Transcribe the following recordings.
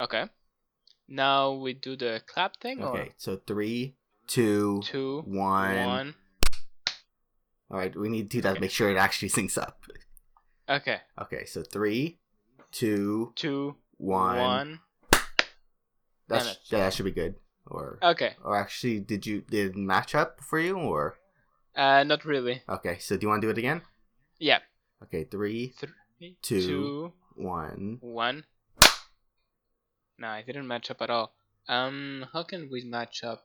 Okay. Now we do the clap thing? Okay, or? So 3, 2, 1. All right, we need to do that to make sure it actually syncs up. Okay. Okay, so 3, 2, 1. That should be good. Or okay. Or actually, did it match up for you, or? Not really. Okay, so do you want to do it again? Yeah. Okay, 3, 2, 1. No, it didn't match up at all. How can we match up?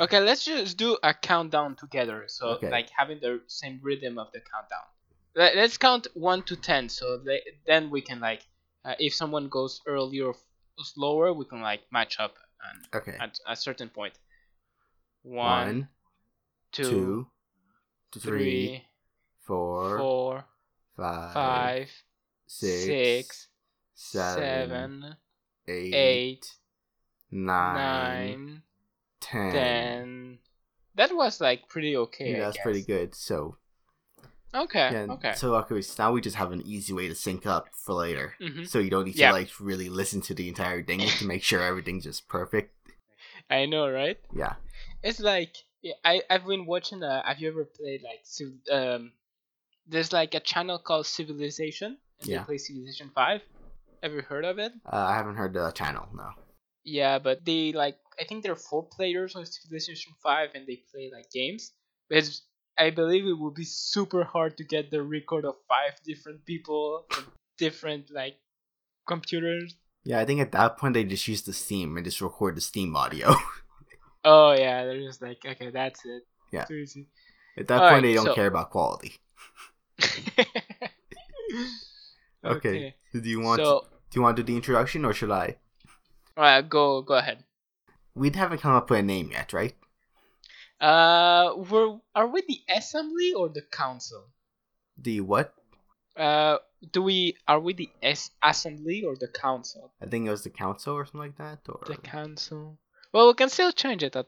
Okay, let's just do a countdown together. So, like having the same rhythm of the countdown. Let's count 1 to 10. So then we can like, if someone goes earlier or slower, we can like match up. And at a certain point. 1, 2, 3, 4, 5, 6, 7, 8, 9, 10. That was like pretty okay. Yeah, that's pretty good. So okay. Now we just have an easy way to sync up for later. Mm-hmm. So you don't need to like really listen to the entire thing to make sure everything's just perfect. I know, right? Yeah. It's like I've been watching. Have you ever played like there's like a channel called Civilization. And they play Civilization 5. Ever heard of it? I haven't heard the channel. No. Yeah, but they like I think there are 4 players on Civilization 5, and they play like games. But I believe it would be super hard to get the record of 5 different people from different like computers. Yeah, I think at that point they just use the Steam and just record the Steam audio. Oh yeah, they're just like, okay, that's it. Yeah. Too easy. At that point, they don't care about quality. Okay. Do you want to do the introduction, or should I? Alright, go ahead. We haven't come up with a name yet, right? Are we the assembly or the council? The what? Are we the assembly or the council? I think it was the council or something like that, or the council. Well, we can still change it at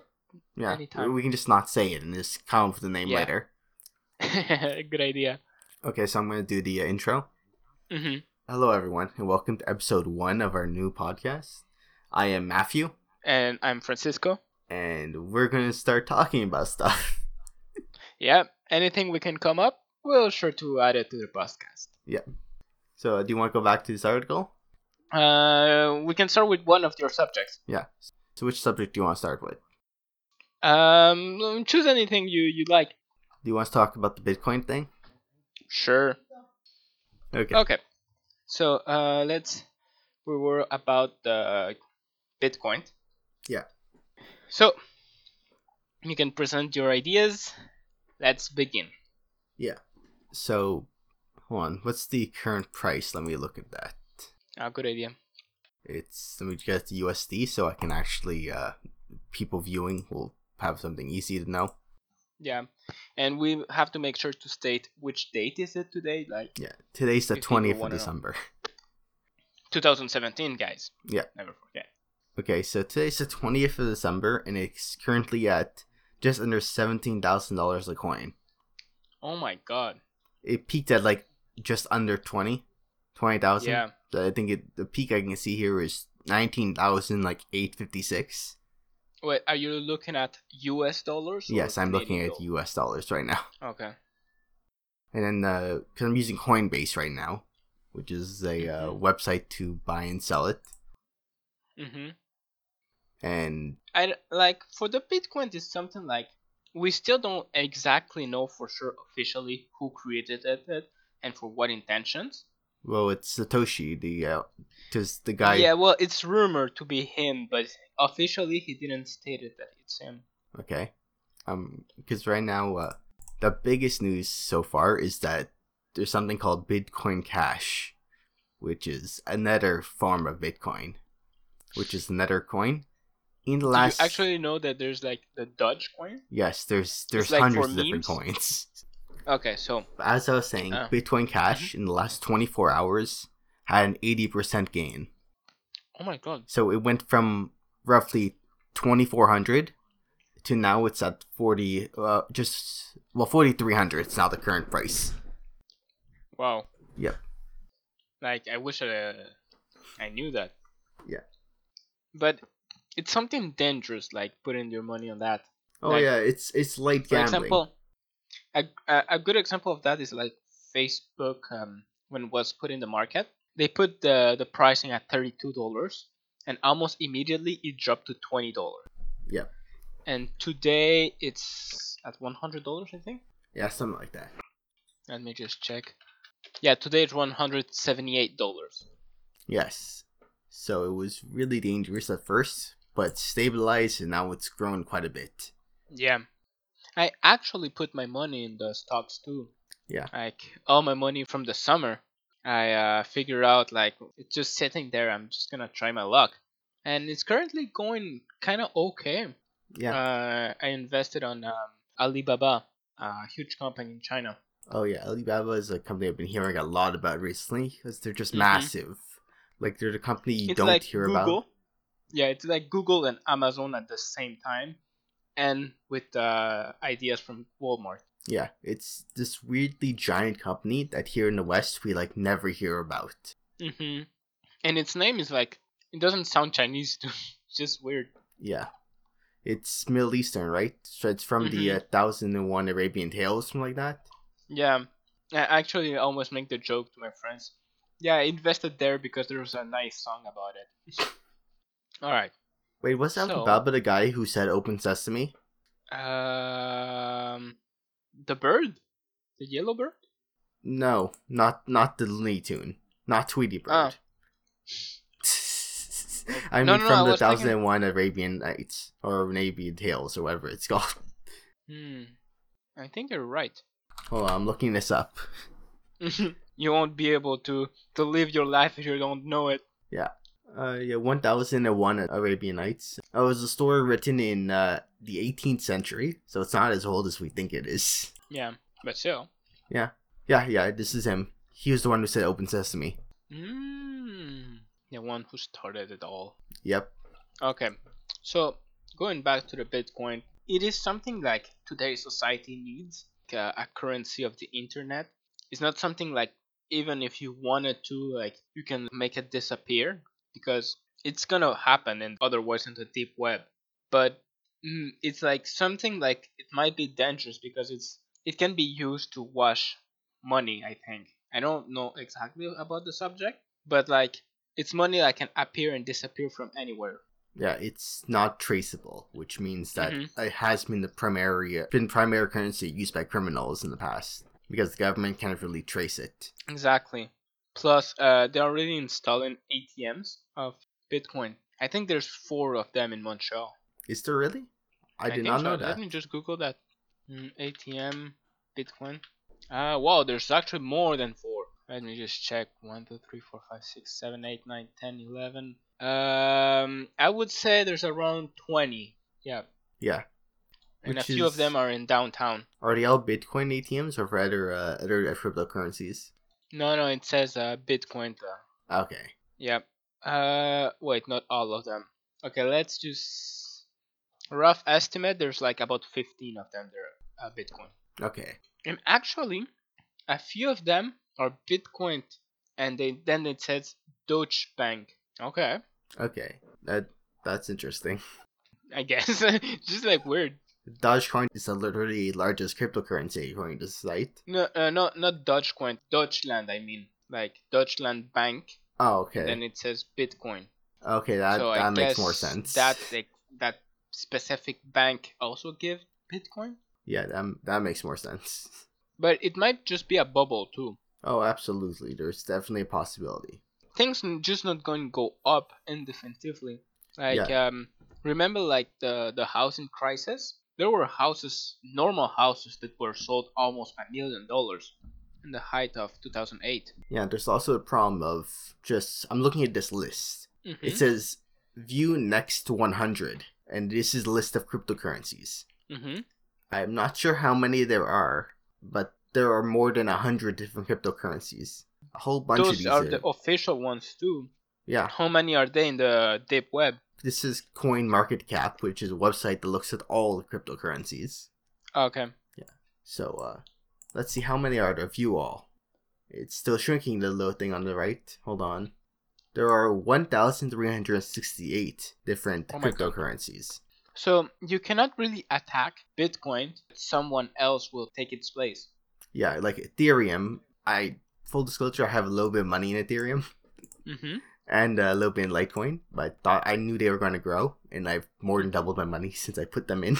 any time. We can just not say it and just come up with the name later. Good idea. Okay, so I'm going to do the intro. Mm-hmm. Hello, everyone, and welcome to episode 1 of our new podcast. I am Matthew. And I'm Francisco. And we're going to start talking about stuff. Yeah, anything we can come up, we'll sure to add it to the podcast. Yeah. So, do you want to go back to this article? We can start with one of your subjects. Yeah. So, which subject do you want to start with? Choose anything you like. Do you want to talk about the Bitcoin thing? Sure. Okay. So, we were about the Bitcoin. Yeah. So, you can present your ideas. Let's begin. Yeah. So, hold on. What's the current price? Let me look at that. Ah, good idea. Let me get the USD so I can actually, people viewing will have something easy to know. Yeah. And we have to make sure to state which date is it today. Like today's the 20th of December. 2017, guys. Yeah. Never forget. Okay, so today's the 20th of December, and it's currently at just under $17,000 a coin. Oh my god. It peaked at like just under 20,000. Yeah. So I think the peak I can see here is 19,856. Wait, are you looking at US dollars? Yes, I'm looking at US dollars right now. Okay. And then, because I'm using Coinbase right now, which is a website to buy and sell it. Mm-hmm. And I like for the Bitcoin is something like we still don't exactly know for sure officially who created it and for what intentions. Well, it's Satoshi, the guy. Yeah, well, it's rumored to be him, but officially he didn't state it that it's him. Okay, because right now the biggest news so far is that there's something called Bitcoin Cash, which is another form of Bitcoin. Which is another coin. Do you actually know that there's like the Dogecoin? Yes, there's like hundreds of different coins. Okay, so as I was saying, Bitcoin Cash in the last 24 hours had an 80% gain. Oh my god. So it went from roughly 2,400 to now it's at 4,300. It's now the current price. Wow. Yep. Like I wish I knew that. Yeah. But it's something dangerous, like putting your money on that. Oh, like, yeah, it's like gambling. For example, a good example of that is like Facebook, when it was put in the market, they put the pricing at $32, and almost immediately it dropped to $20. Yeah. And today it's at $100, I think. Yeah, something like that. Let me just check. Yeah, today it's $178. Yes. So it was really dangerous at first, but stabilized, and now it's grown quite a bit. Yeah. I actually put my money in the stocks too. Yeah. Like, all my money from the summer, I figure out, like, it's just sitting there. I'm just going to try my luck. And it's currently going kind of okay. Yeah. I invested on Alibaba, a huge company in China. Oh, yeah. Alibaba is a company I've been hearing a lot about recently because they're just massive. Like, they're the company you don't hear about. Yeah, it's like Google and Amazon at the same time, and with ideas from Walmart. Yeah, it's this weirdly giant company that here in the West we, like, never hear about. Mm-hmm. And its name is, like, it doesn't sound Chinese, too. It's just weird. Yeah. It's Middle Eastern, right? So it's from the 1001 Arabian Tales, something like that? Yeah. I actually almost make the joke to my friends. Yeah, I invested there because there was a nice song about it. Alright. Wait, was Alibaba the guy who said Open Sesame? The bird? The yellow bird? No, not the Looney Tune. Not Tweety Bird. I mean, from the 1001 Arabian Nights, or Arabian Tales, or whatever it's called. I think you're right. Hold on, I'm looking this up. You won't be able to live your life if you don't know it. Yeah. 1001 Arabian Nights. It was a story written in the 18th century, so it's not as old as we think it is. Yeah, but still. Yeah. Yeah, this is him. He was the one who said Open Sesame. The one who started it all. Yep. Okay, so going back to the Bitcoin, it is something like today's society needs, a currency of the internet. It's not something like, even if you wanted to, like, you can make it disappear, because it's gonna happen and otherwise in the deep web. But it's like something like, it might be dangerous because it can be used to wash money, I think. I don't know exactly about the subject, but like, it's money that can appear and disappear from anywhere. Yeah, it's not traceable, which means that it has been the primary currency used by criminals in the past, because the government can't really trace it. Exactly. Plus, they're already installing ATMs of Bitcoin. I think there's 4 of them in Montreal. Is there really? I did not know that. Let me just Google that. ATM, Bitcoin. Wow, there's actually more than 4. Let me just check. 1, 2, 3, 4, 5, 6, 7, 8, 9, 10, 11. I would say there's around 20. Yeah. Yeah. And a few of them are in downtown. Are they all Bitcoin ATMs or for other cryptocurrencies? No, it says Bitcoin. Okay. Yep. Wait, not all of them. Okay, let's just... rough estimate, there's like about 15 of them that are Bitcoin. Okay. And actually, a few of them are Bitcoin, and then it says Deutsche Bank. Okay. Okay. That's interesting. I guess. Just like weird. Dogecoin is the literally largest cryptocurrency according to the site. No, not Dogecoin. Deutschland, I mean. Like, Deutschland Bank. Oh, okay. And then it says Bitcoin. Okay, that makes more sense. That specific bank also gives Bitcoin? Yeah, that makes more sense. But it might just be a bubble, too. Oh, absolutely. There's definitely a possibility. Things just not going to go up indefinitely. Like, yeah. Remember, like, the housing crisis? There were normal houses that were sold almost $1 million in the height of 2008. Yeah, there's also the problem of I'm looking at this list. Mm-hmm. It says view next to 100, and this is a list of cryptocurrencies. Mm-hmm. I'm not sure how many there are, but there are more than 100 different cryptocurrencies. A whole bunch of these. Those are the official ones too. Yeah. How many are they in the deep web? This is CoinMarketCap, which is a website that looks at all the cryptocurrencies. Okay. Yeah. So, let's see how many are there. View all. It's still shrinking, the little thing on the right. Hold on. there are 1,368 different cryptocurrencies. So you cannot really attack Bitcoin. Someone else will take its place. Yeah, like Ethereum. Full disclosure, I have a little bit of money in Ethereum and a little bit in Litecoin. But I knew they were going to grow, and I've more than doubled my money since I put them in.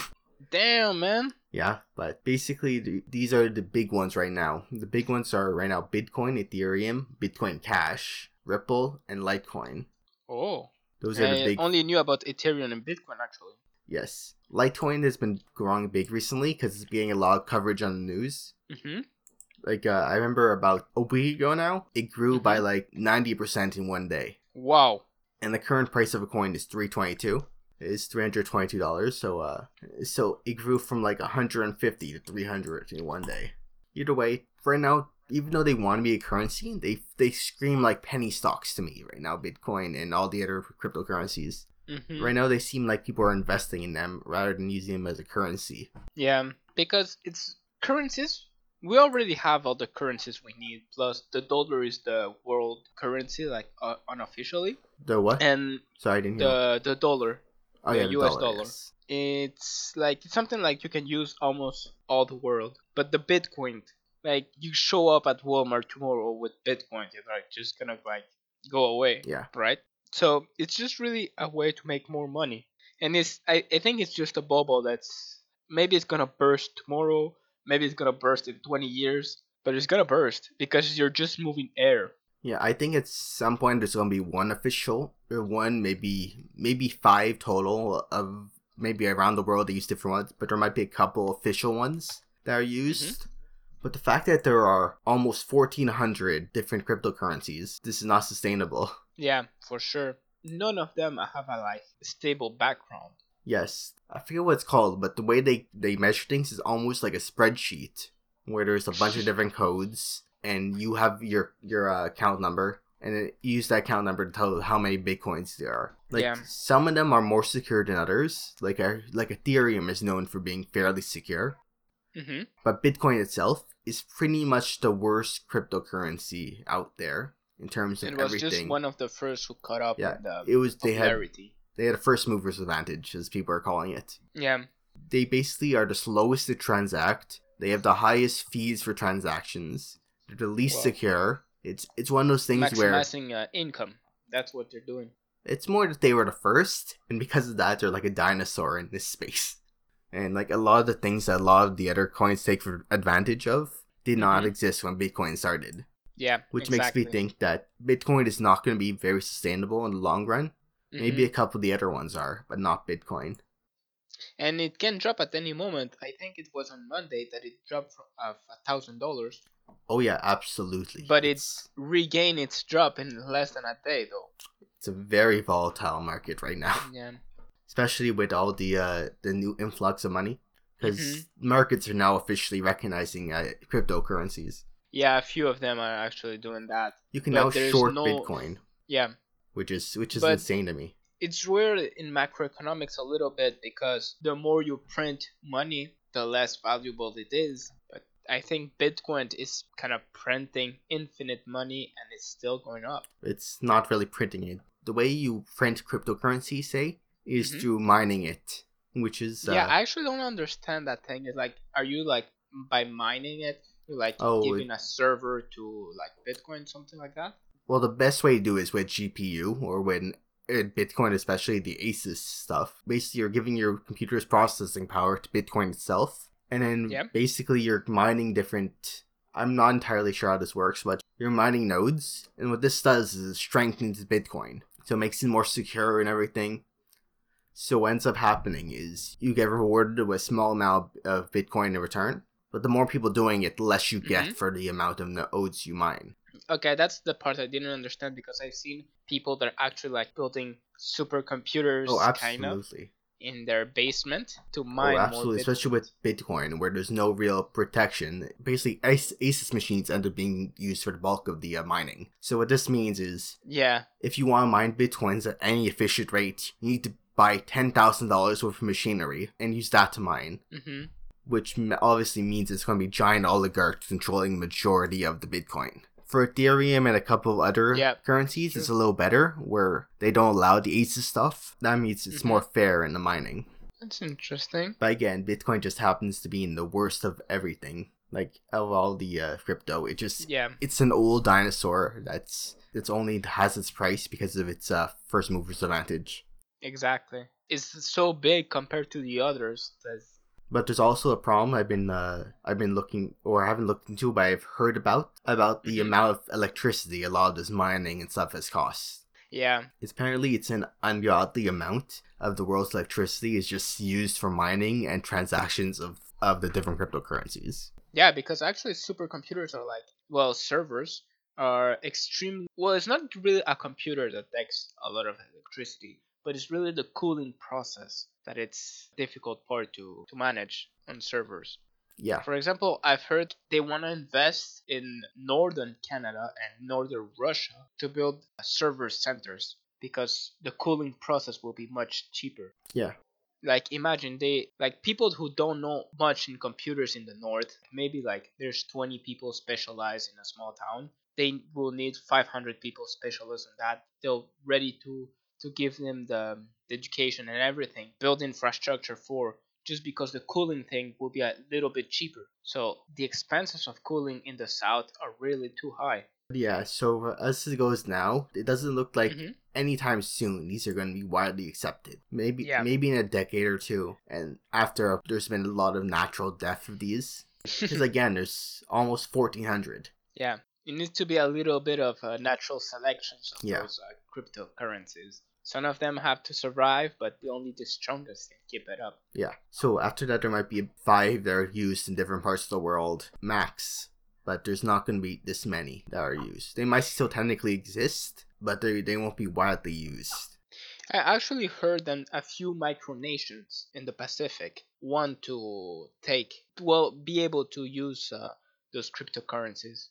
Damn, man. Yeah, but basically these are the big ones right now. The big ones are right now Bitcoin, Ethereum, Bitcoin Cash, Ripple, and Litecoin. Oh. Those are the big... I only knew about Ethereum and Bitcoin, actually. Yes. Litecoin has been growing big recently because it's getting a lot of coverage on the news. Mm-hmm. Like, I remember about a week ago now, it grew by like 90% in one day. Wow. And the current price of a coin is $322. It's $322, so it grew from like 150 to 300 in one day. Either way, right now, even though they want to be a currency, they scream like penny stocks to me right now, Bitcoin and all the other cryptocurrencies. Mm-hmm. Right now, they seem like people are investing in them rather than using them as a currency. Yeah, because it's currencies. We already have all the currencies we need, plus the dollar is the world currency, like unofficially. The what? And sorry, I didn't hear. The dollar. Oh, the US dollar. Yes. It's something like you can use almost all the world. But the Bitcoin, like you show up at Walmart tomorrow with Bitcoin, it's like just gonna like go away. Yeah. Right? So it's just really a way to make more money. And I think it's just a bubble that's maybe it's gonna burst tomorrow, maybe it's gonna burst in 20 years, but it's gonna burst because you're just moving air. Yeah, I think at some point there's going to be one official or one, maybe five total of maybe around the world they use different ones, but there might be a couple official ones that are used. Mm-hmm. But the fact that there are almost 1,400 different cryptocurrencies, this is not sustainable. Yeah, for sure. None of them have a like stable background. Yes, I forget what it's called, but the way they measure things is almost like a spreadsheet where there's a bunch of different codes. And you have your account number, and you use that account number to tell how many Bitcoins there are. Like, yeah. Some of them are more secure than others. Like Ethereum is known for being fairly secure. Mm-hmm. But Bitcoin itself is pretty much the worst cryptocurrency out there in terms of everything. It was just one of the first who caught up with they had a first mover's advantage, as people are calling it. Yeah. They basically are the slowest to transact. They have the highest fees for transactions. They're the least secure. It's one of those things where... Maximizing income. That's what they're doing. It's more that they were the first, and because of that, they're like a dinosaur in this space. And like a lot of the things that a lot of the other coins take for advantage of did not exist when Bitcoin started. Yeah, Which makes me think that Bitcoin is not going to be very sustainable in the long run. Mm-hmm. Maybe a couple of the other ones are, but not Bitcoin. And it can drop at any moment. I think it was on Monday that it dropped of $1,000. Oh yeah, absolutely. But it's regained its drop in less than a day, though. It's a very volatile market right now. Yeah. Especially with all the new influx of money, because markets are now officially recognizing cryptocurrencies. Yeah, a few of them are actually doing that. You can now short Bitcoin. Yeah. Which is insane to me. It's weird in macroeconomics a little bit because the more you print money, the less valuable it is. I think Bitcoin is kind of printing infinite money and it's still going up. It's not really printing it. The way you print cryptocurrency, say, is through mining it, which is... Yeah, I actually don't understand that thing. It's like, are you like, by mining it, you're like giving a server to like Bitcoin, something like that? Well, the best way to do it is with GPU or when Bitcoin, especially the ASIC stuff. Basically, you're giving your computer's processing power to Bitcoin itself. And then basically you're mining different, I'm not entirely sure how this works, but you're mining nodes. And what this does is it strengthens Bitcoin. So it makes it more secure and everything. So what ends up happening is you get rewarded with a small amount of Bitcoin in return. But the more people doing it, the less you get for the amount of nodes you mine. Okay, that's the part I didn't understand because I've seen people that are actually like building supercomputers kind of in their basement to mine more Bitcoin. Especially with Bitcoin, where there's no real protection. Basically, ASIC machines end up being used for the bulk of the mining. So what this means is, if you want to mine Bitcoins at any efficient rate, you need to buy $10,000 worth of machinery and use that to mine, which obviously means it's going to be giant oligarchs controlling the majority of the Bitcoin. for Ethereum and a couple of other currencies, it's a little better where they don't allow the ASIC stuff. That means it's more fair in the mining. That's interesting. But again, Bitcoin just happens to be in the worst of everything. Like, of all the crypto, it just... Yeah. It's an old dinosaur that's only has its price because of its first mover's advantage. Exactly. It's so big compared to the others. But there's also a problem I haven't looked into, but I've heard about the amount of electricity a lot of this mining and stuff has cost. Yeah. Apparently it's an ungodly amount of the world's electricity is just used for mining and transactions of the different cryptocurrencies. Yeah, because actually supercomputers are servers are extremely... Well, it's not really a computer that takes a lot of electricity, but it's really the cooling process that it's difficult part to manage on servers. Yeah. For example, I've heard they want to invest in northern Canada and northern Russia to build server centers because the cooling process will be much cheaper. Yeah. Like, imagine people who don't know much in computers in the north, maybe there's 20 people specialized in a small town. They will need 500 people specialized in that. They're ready to give them the education and everything, build infrastructure for, just because the cooling thing will be a little bit cheaper. So the expenses of cooling in the south are really too high. Yeah, so as it goes now, it doesn't look like anytime soon these are going to be widely accepted. Maybe in a decade or two, and after there's been a lot of natural death of these. Because again, there's almost 1,400. Yeah, it needs to be a little bit of natural selections of those cryptocurrencies. Some of them have to survive, but only the strongest can keep it up. Yeah, so after that there might be 5 that are used in different parts of the world, max. But there's not going to be this many that are used. They might still technically exist, but they won't be widely used. I actually heard that a few micronations in the Pacific want to be able to use those cryptocurrencies.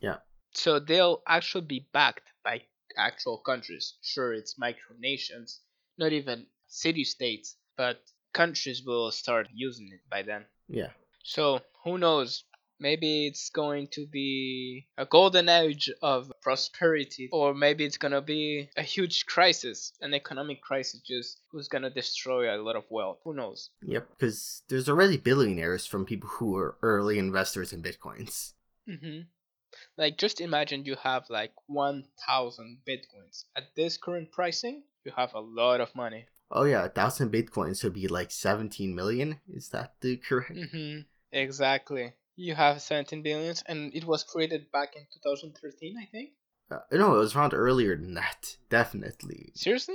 Yeah. So they'll actually be backed by actual countries. Sure, it's micronations, not even city-states, but countries will start using it by then. Yeah. So who knows? Maybe it's going to be a golden age of prosperity, or maybe it's going to be a huge crisis, an economic crisis, just who's going to destroy a lot of wealth. Who knows? Yep, because there's already billionaires from people who are early investors in Bitcoins. Mm-hmm. Just imagine you have 1,000 Bitcoins. At this current pricing, you have a lot of money. Oh yeah, 1,000 Bitcoins would be 17 million. Is that the correct? Mm-hmm. Exactly. You have 17 billions, and it was created back in 2013, I think? No, it was around earlier than that, definitely. Seriously?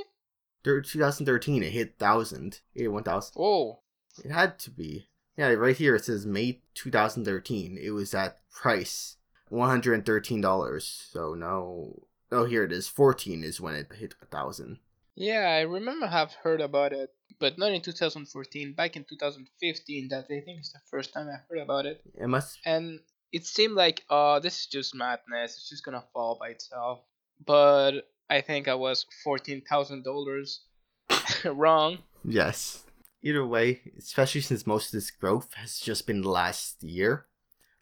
2013, it hit 1,000. It hit 1,000. Oh. It had to be. Yeah, right here it says May 2013. It was at price $113, so no. Oh, here it is. 14 is when it hit 1,000. Yeah, I remember have heard about it, but not in 2014. Back in 2015, that I think is the first time I heard about it. It must. And it seemed this is just madness. It's just gonna fall by itself. But I think I was $14,000 wrong. Yes. Either way, especially since most of this growth has just been last year.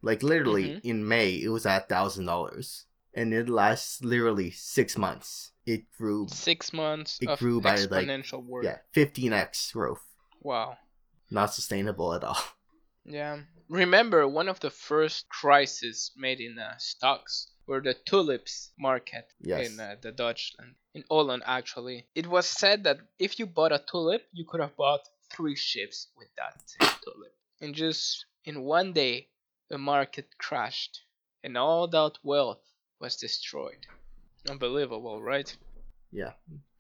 Literally in May, it was at $1,000, and it lasts literally 6 months. It grew 6 months. It grew by exponential work. Yeah, 15x growth. Wow. Not sustainable at all. Yeah. Remember one of the first crises made in stocks were the tulips market in the Deutschland, in Holland actually. It was said that if you bought a tulip, you could have bought 3 ships with that same tulip, and just in one day, the market crashed, and all that wealth was destroyed. Unbelievable, right? Yeah,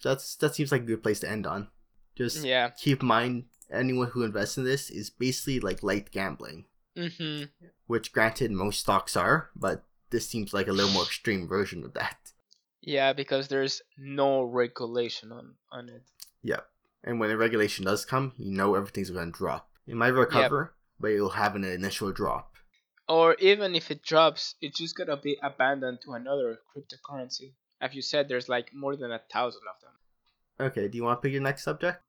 that seems like a good place to end on. Just keep in mind, anyone who invests in this is basically light gambling. Mm-hmm. Which, granted, most stocks are, but this seems like a little more extreme version of that. Yeah, because there's no regulation on it. Yeah, and when the regulation does come, everything's going to drop. It might recover, but it'll have an initial drop. Or even if it drops, it's just going to be abandoned to another cryptocurrency. As you said, there's more than 1,000 of them. Okay, do you want to pick your next subject?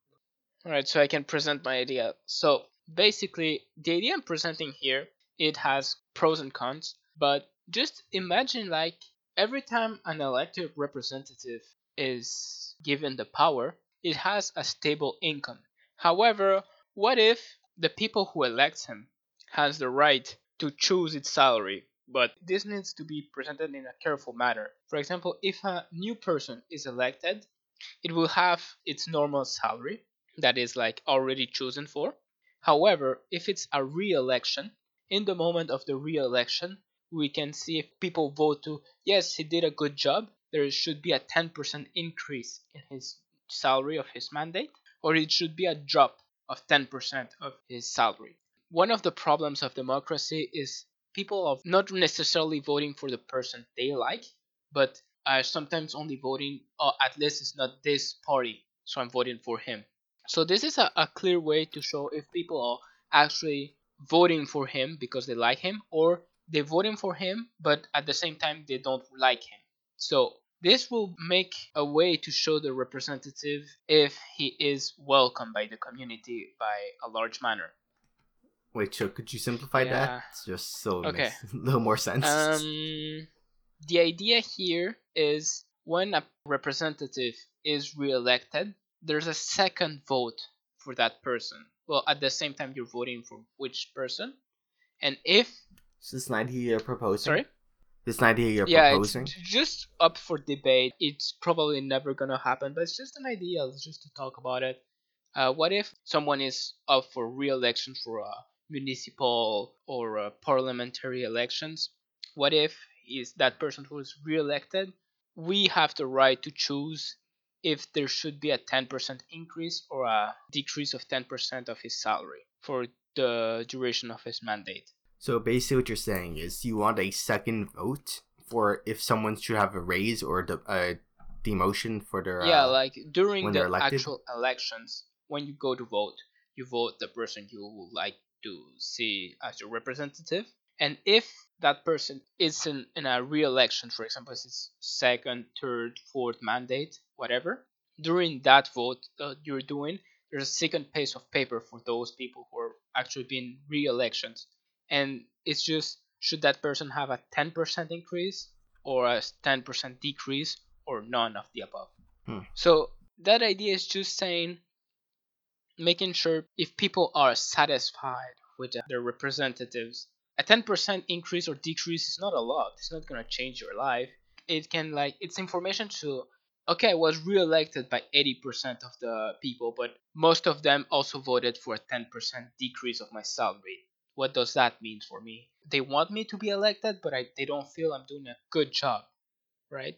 Alright, so I can present my idea. So, basically, the idea I'm presenting here, it has pros and cons, but just imagine, like, every time an elected representative is given the power, it has a stable income. However, what if the people who elect him has the right to choose its salary? But this needs to be presented in a careful manner. For example, if a new person is elected, it will have its normal salary that is, like, already chosen for. However, if it's a re-election, in the moment of the re-election, we can see if people vote to, yes, he did a good job, there should be a 10% increase in his salary of his mandate, or it should be a drop of 10% of his salary. One of the problems of democracy is people are not necessarily voting for the person they like, but are sometimes only voting, or at least it's not this party, so I'm voting for him. So this is a clear way to show if people are actually voting for him because they like him, or they're voting for him, but at the same time they don't like him. So this will make a way to show the representative if he is welcomed by the community by a large manner. Wait, Chuck, could you simplify that? Just so it makes a little more sense. The idea here is when a representative is re-elected, there's a second vote for that person. Well, at the same time, you're voting for which person. And if... Is this an idea you're proposing? Sorry? This an idea you're proposing? Yeah, it's just up for debate. It's probably never going to happen, but it's just an idea. It's just to talk about it. What if someone is up for re-election for a municipal or parliamentary elections? What if is that person who is re-elected? We have the right to choose if there should be a 10% increase or a decrease of 10% of his salary for the duration of his mandate. So basically what you're saying is you want a second vote for if someone should have a raise or a demotion for their... Yeah, like during the actual elections, when you go to vote, you vote the person you would like to see as your representative. And if that person is in a re-election, for example, it's his second, third, fourth mandate, whatever, during that vote you're doing, there's a second piece of paper for those people who are actually being re-elections. And it's just, should that person have a 10% increase or a 10% decrease or none of the above? So that idea is just saying, making sure if people are satisfied with their representatives, a 10% increase or decrease is not a lot. It's not going to change your life. It can, like, it's information to, okay, I was re-elected by 80% of the people, but most of them also voted for a 10% decrease of my salary. What does that mean for me? They want me to be elected, but they don't feel I'm doing a good job, right?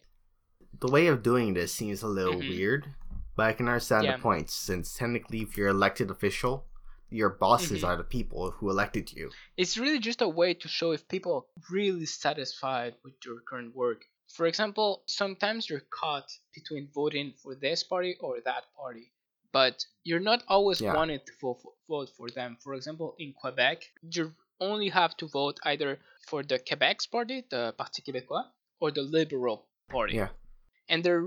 The way of doing this seems a little weird, but I can understand the point, since technically if you're elected official, your bosses are the people who elected you. It's really just a way to show if people are really satisfied with your current work. For example, sometimes you're caught between voting for this party or that party, but you're not always wanted to vote for them. For example, in Quebec, you only have to vote either for the Quebec's party, the Parti Québécois, or the Liberal Party. Yeah. And they're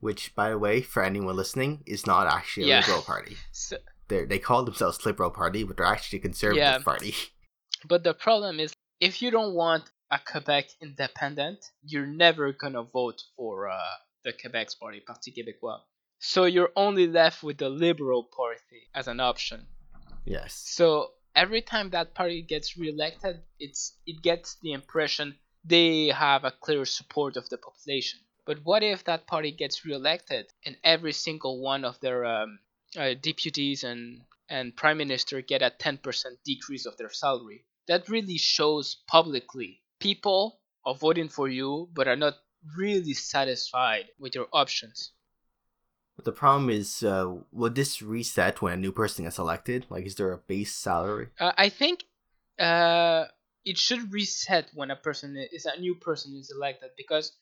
which, by the way, for anyone listening, is not actually a Liberal Party. So, they call themselves Liberal Party, but they're actually Conservative Party. But the problem is, if you don't want a Quebec independent, you're never going to vote for the Quebec's party, Parti Québécois. So you're only left with the Liberal Party as an option. Yes. So every time that party gets re-elected, it gets the impression they have a clear support of the population. But what if that party gets re-elected and every single one of their... deputies and prime minister get a 10% decrease of their salary? That really shows publicly people are voting for you but are not really satisfied with your options. The problem is, will this reset when a new person gets elected? Like, is there a base salary? I think it should reset when a new person is elected, because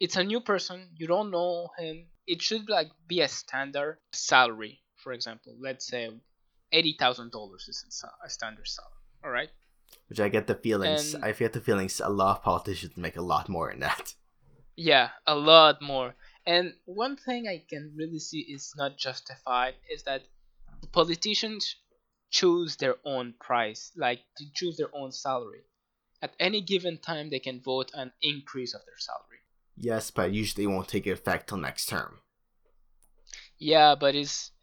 it's a new person, you don't know him. It should be a standard salary. For example, let's say $80,000 is a standard salary. All right. Which I get the feelings. And I get the feelings a lot of politicians make a lot more than that. Yeah, a lot more. And one thing I can really see is not justified is that the politicians choose their own price, like to choose their own salary. at any given time, they can vote an increase of their salary. Yes, but usually it won't take effect till next term. Yeah, but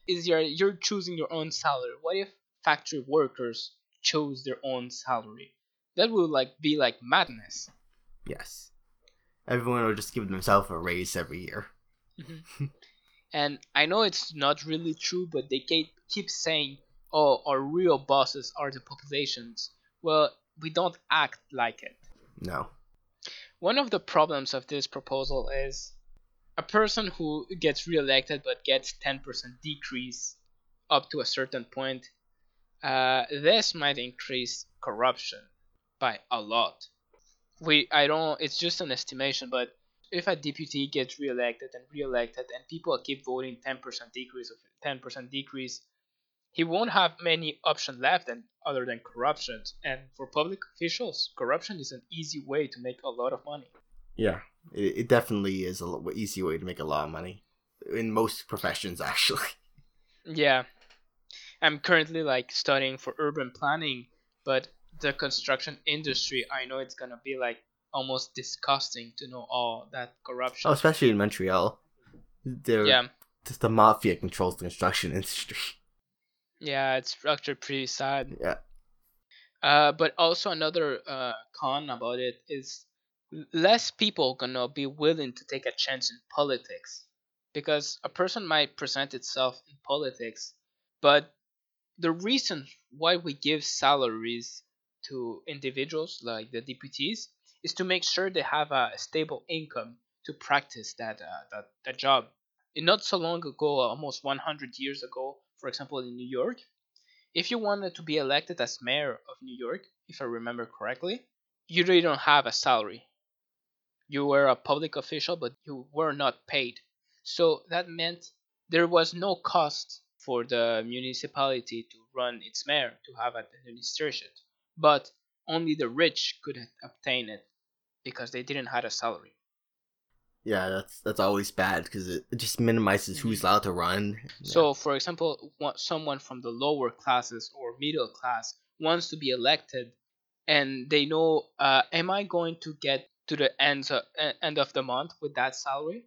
you're choosing your own salary. What if factory workers chose their own salary? That would be like madness. Yes. Everyone will just give themselves a raise every year. Mm-hmm. And I know it's not really true, but they keep saying, oh, our real bosses are the populations. Well, we don't act like it. No. One of the problems of this proposal is a person who gets reelected but gets 10% decrease up to a certain point. This might increase corruption by a lot. It's just an estimation, but if a deputy gets reelected and people keep voting 10% decrease, he won't have many options left other than corruption. And for public officials, corruption is an easy way to make a lot of money. Yeah, it definitely is an easy way to make a lot of money. In most professions, actually. Yeah. I'm currently studying for urban planning, but the construction industry, I know it's going to be almost disgusting to know all that corruption. Oh, especially in Montreal. Just the mafia controls the construction industry. Yeah, it's actually pretty sad. Yeah. But also another con about it is less people gonna be willing to take a chance in politics, because a person might present itself in politics, but the reason why we give salaries to individuals like the deputies is to make sure they have a stable income to practice that job. And not so long ago, almost 100 years ago, for example, in New York, if you wanted to be elected as mayor of New York, if I remember correctly, you really don't have a salary. You were a public official, but you were not paid. So that meant there was no cost for the municipality to run its mayor, to have an administration. But only the rich could obtain it because they didn't have a salary. Yeah, that's always bad because it just minimizes who's allowed to run. So, for example, someone from the lower classes or middle class wants to be elected, and they know, am I going to get to the end of the month with that salary?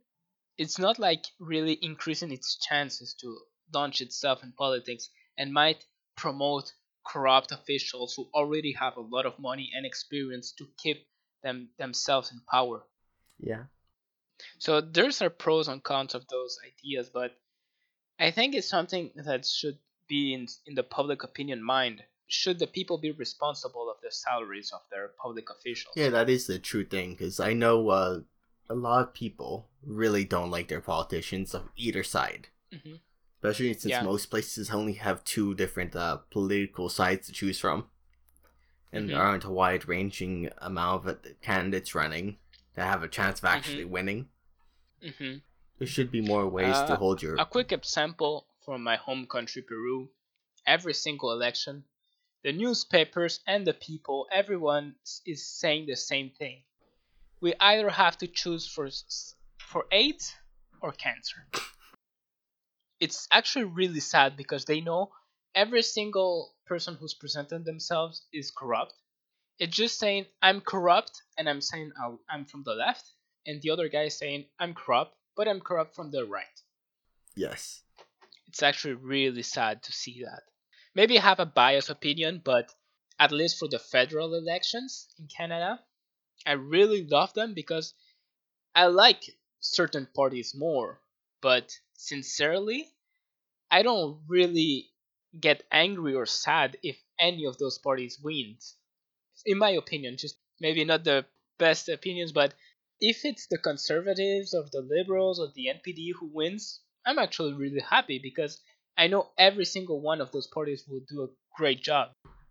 It's not really increasing its chances to launch itself in politics and might promote corrupt officials who already have a lot of money and experience to keep themselves in power. Yeah. So there's our pros and cons of those ideas, but I think it's something that should be in the public opinion mind. Should the people be responsible of the salaries of their public officials? Yeah, that is the true thing, because I know a lot of people really don't like their politicians of either side. Mm-hmm. Especially since most places only have two different political sides to choose from. And there aren't a wide-ranging amount of candidates running that have a chance of actually winning. Mm-hmm. There should be more ways to hold your... A quick example from my home country, Peru. Every single election, the newspapers and the people, everyone is saying the same thing. We either have to choose for AIDS or cancer. It's actually really sad because they know every single person who's presented themselves is corrupt. It's just saying, I'm corrupt, and I'm saying I'm from the left, and the other guy is saying, I'm corrupt, but I'm corrupt from the right. Yes. It's actually really sad to see that. Maybe I have a biased opinion, but at least for the federal elections in Canada, I really love them because I like certain parties more. But sincerely, I don't really get angry or sad if any of those parties wins. In my opinion, just maybe not the best opinions, but if it's the Conservatives or the Liberals or the NPD who wins, I'm actually really happy because I know every single one of those parties will do a great job.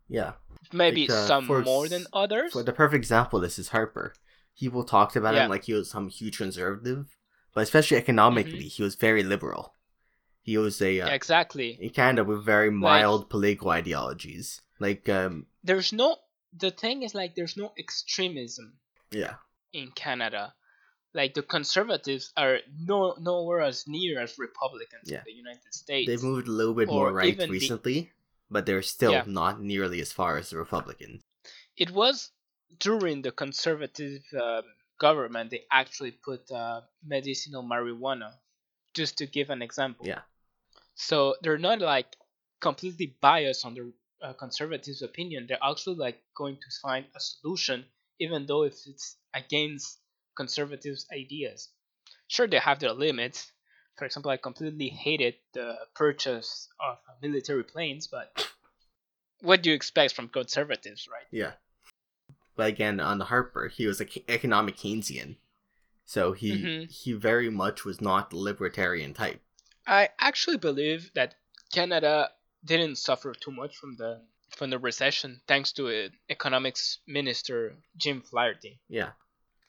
Yeah. Maybe some more than others. For the perfect example, this is Harper. People talked about him like he was some huge conservative, but especially economically, he was very liberal. He was a... exactly. In Canada, with very mild political ideologies. There's no... The thing is, there's no extremism. Yeah. In Canada. The conservatives are nowhere as near as Republicans in the United States. They've moved a little bit more right recently, but they're still not nearly as far as the Republicans. It was during the conservative government, they actually put medicinal marijuana, just to give an example. Yeah. So they're not like completely biased on the conservatives' opinion. They're actually like going to find a solution, even though if it's against conservatives' ideas. Sure, they have their limits. For example, I completely hated the purchase of military planes, but what do you expect from conservatives, right? Yeah. But again, on Harper, he was an economic Keynesian, so he very much was not the libertarian type. I actually believe that Canada didn't suffer too much from the recession thanks to economics minister Jim Flaherty. Yeah.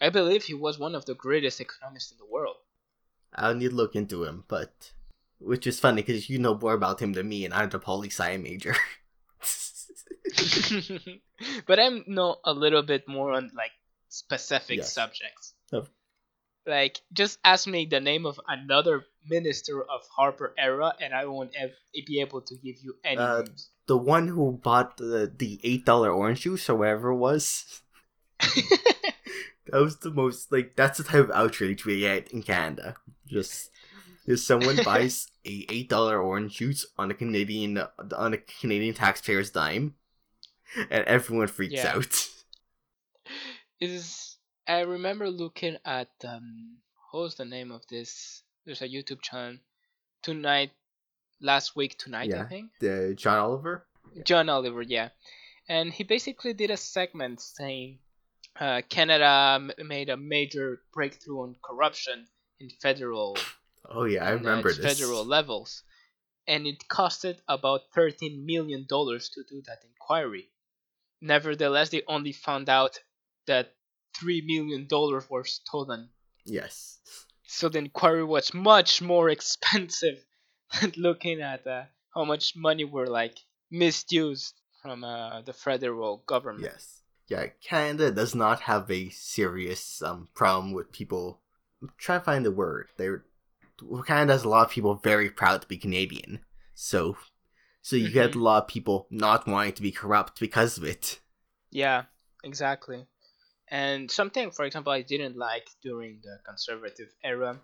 I believe he was one of the greatest economists in the world. I'll need to look into him, but which is funny because you know more about him than me, and I'm the poli sci major. But I know a little bit more on like specific subjects. Oh. Like, just ask me the name of another minister of Harper era, and I won't be able to give you any. The one who bought the $8 orange juice, or whatever it was. That was the most, like, that's the type of outrage we get in Canada. Just if someone buys a $8 orange juice on a Canadian taxpayer's dime, and everyone freaks out. I remember looking at what was the name of this? There's a YouTube channel, last week tonight, I think. The John Oliver. John Oliver, yeah, and he basically did a segment saying. Canada made a major breakthrough on corruption in federal. Oh yeah, I remember this. Federal levels, and it costed about $13 million to do that inquiry. Nevertheless, they only found out that $3 million were stolen. Yes. So the inquiry was much more expensive than looking at how much money were like misused from the federal government. Yes. Yeah, Canada does not have a serious problem with people. I'm trying to find the word. Canada has a lot of people very proud to be Canadian. So you get a lot of people not wanting to be corrupt because of it. Yeah, exactly. And something, for example, I didn't like during the conservative era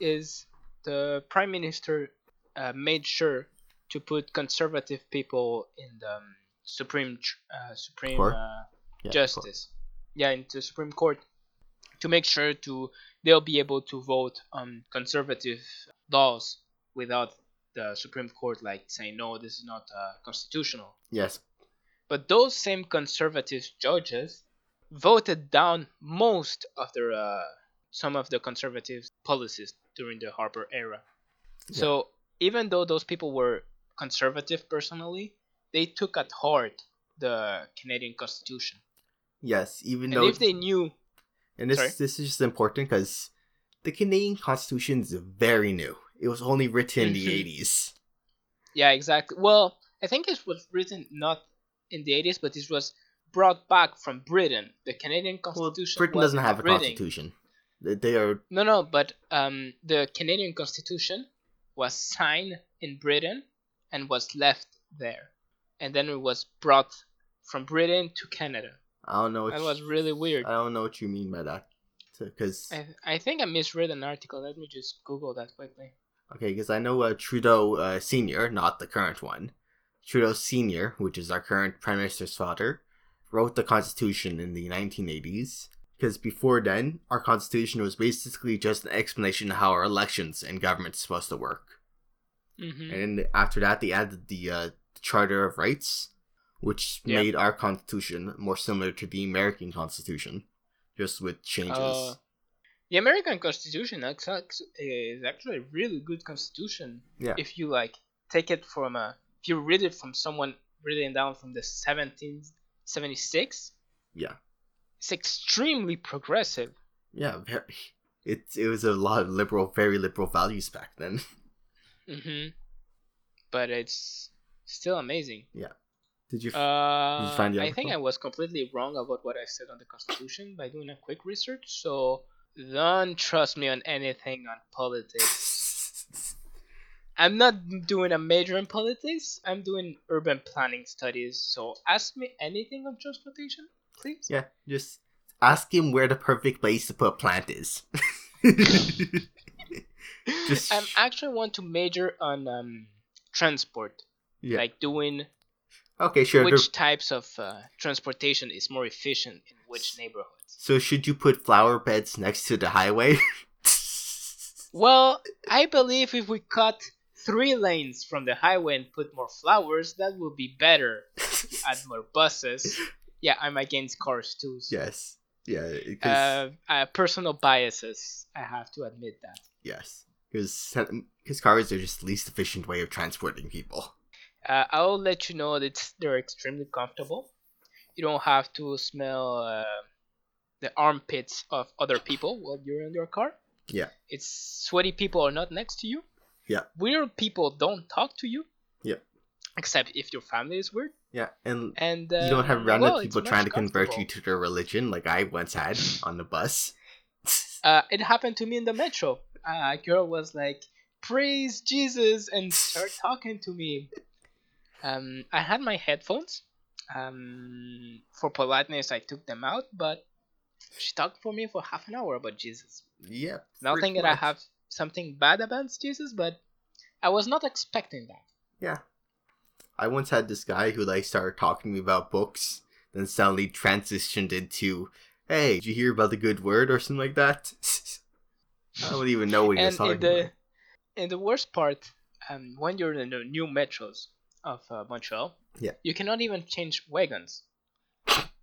is the prime minister made sure to put conservative people in the Supreme Court. Justice, into Supreme Court, to make sure they'll be able to vote on conservative laws without the Supreme Court like saying no, this is not constitutional. Yes, but those same conservative judges voted down most of their some of the conservative policies during the Harper era. Yeah. So even though those people were conservative personally, they took at heart the Canadian Constitution. Yes, if they knew... And this is just important because the Canadian Constitution is very new. It was only written in the 80s. Yeah, exactly. Well, I think it was written not in the 80s, but it was brought back from Britain. The Canadian Constitution... Well, Britain doesn't have a Constitution. They are... No, but the Canadian Constitution was signed in Britain and was left there. And then it was brought from Britain to Canada. I don't know. That was really weird. I don't know what you mean by that, because I think I misread an article. Let me just Google that quickly. Okay, because I know Trudeau Senior, not the current one, Trudeau Senior, which is our current Prime Minister's father, wrote the Constitution in the 1980s. Because before then, our Constitution was basically just an explanation of how our elections and government's supposed to work. Mm-hmm. And after that, they added the Charter of Rights, which made our Constitution more similar to the American Constitution, just with changes. The American Constitution is actually a really good constitution. Yeah. If you like take it from if you read it from someone written down from the 1776. Yeah. It's extremely progressive. Yeah, very. It was a lot of very liberal values back then. Mm-hmm. But it's still amazing. Yeah. Did you find the article? I think I was completely wrong about what I said on the Constitution by doing a quick research, so don't trust me on anything on politics. I'm not doing a major in politics. I'm doing urban planning studies, so ask me anything on transportation. Please? Yeah, just ask him where the perfect place to put a plant is. Just... I actually want to major on transport. Yeah. Like doing... Okay, sure. Which types of transportation is more efficient in which neighborhoods? So should you put flower beds next to the highway? Well, I believe if we cut 3 lanes from the highway and put more flowers, that would be better. Add more buses. Yeah, I'm against cars too. So. Yes. Yeah. Personal biases, I have to admit that. Yes, because cars are just the least efficient way of transporting people. I'll let you know that they're extremely comfortable. You don't have to smell the armpits of other people while you're in your car. Yeah. It's sweaty people are not next to you. Yeah. Weird people don't talk to you. Yeah. Except if your family is weird. Yeah, and you don't have random people trying to convert you to their religion like I once had on the bus. It happened to me in the metro. A girl was like, "Praise Jesus," and started talking to me. I had my headphones. For politeness, I took them out, but she talked for me for half an hour about Jesus. Yeah. Nothing that I have something bad about Jesus, but I was not expecting that. Yeah. I once had this guy who started talking to me about books, then suddenly transitioned into, "Hey, did you hear about the good word?" or something like that. I don't even know what he was talking about. And the worst part, when you're in the new metros of Montreal, yeah, you cannot even change wagons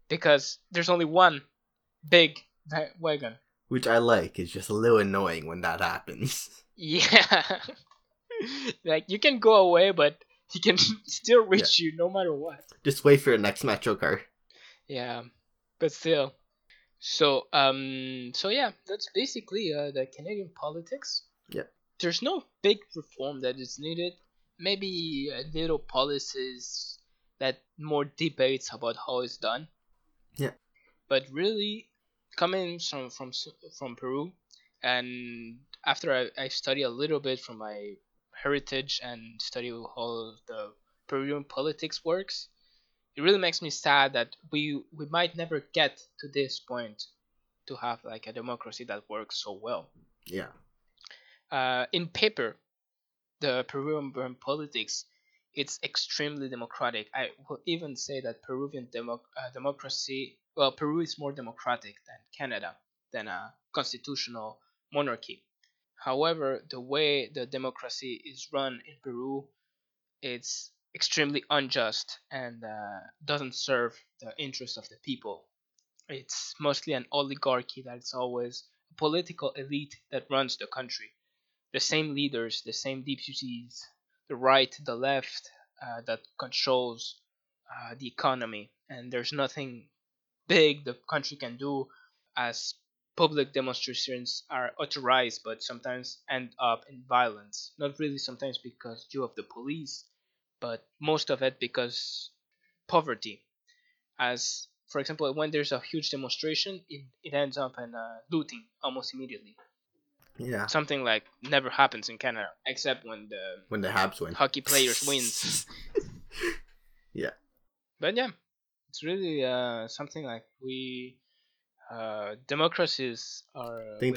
because there's only one big wagon. Which I like. It's just a little annoying when that happens. Yeah. Like, you can go away, but he can still reach you no matter what. Just wait for your next metro car. Yeah, but still. So, that's basically the Canadian politics. Yeah. There's no big reform that is needed. Maybe little policies that more debates about how it's done. Yeah. But really... Coming from Peru, and after I study a little bit from my heritage and study how the Peruvian politics works, it really makes me sad that we might never get to this point to have like a democracy that works so well. Yeah. In paper, the Peruvian politics, it's extremely democratic. I will even say that Peruvian democracy... Well, Peru is more democratic than Canada, than a constitutional monarchy. However, the way the democracy is run in Peru, it's extremely unjust and doesn't serve the interests of the people. It's mostly an oligarchy that's always a political elite that runs the country. The same leaders, the same deputies, the right, the left, that controls the economy. And there's nothing... big the country can do, as public demonstrations are authorized but sometimes end up in violence. Not really sometimes because due of the police, but most of it because poverty. As for example, when there's a huge demonstration, it ends up in looting almost immediately. Yeah, something like never happens in Canada except when the Habs win, hockey players wins. Yeah, but yeah. It's really something like we democracies are. I think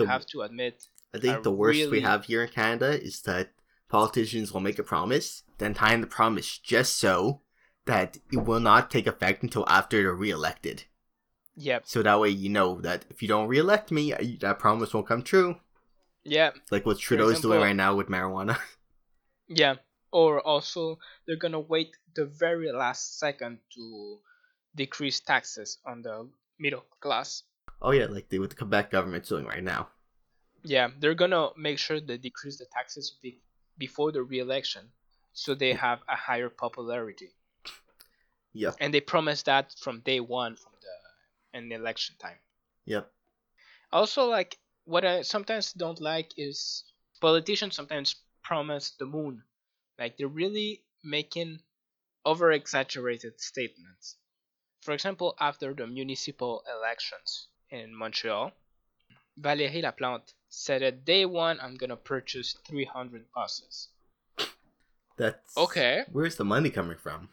the worst really... we have here in Canada is that politicians will make a promise, then time the promise just so that it will not take effect until after they're re-elected. Yep. So that way you know that if you don't re-elect me, that promise won't come true. Yeah. Like what Trudeau's doing right now with marijuana. Yeah. Or also they're gonna wait the very last second to decrease taxes on the middle class. Oh yeah, like with the Quebec government's doing right now. Yeah, they're gonna make sure they decrease the taxes before the re-election, so they have a higher popularity. Yeah. And they promise that from day one, from an election time. Yep. Also, like what I sometimes don't like is politicians sometimes promise the moon, like they're really making over-exaggerated statements. For example, after the municipal elections in Montreal, Valérie Plante said at day one, "I'm gonna purchase 300 buses." That's okay. Where's the money coming from?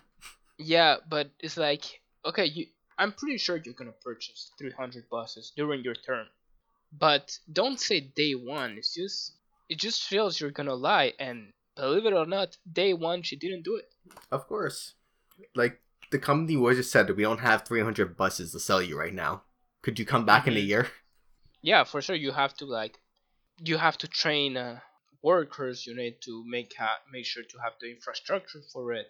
Yeah, but it's like, okay, I'm pretty sure you're gonna purchase 300 buses during your term. But don't say day one, it just feels you're gonna lie, and believe it or not, day one she didn't do it. Of course. Like, the company was just said that we don't have 300 buses to sell you right now. Could you come back in a year? Yeah, for sure. You have to train workers. You need to make sure to have the infrastructure for it.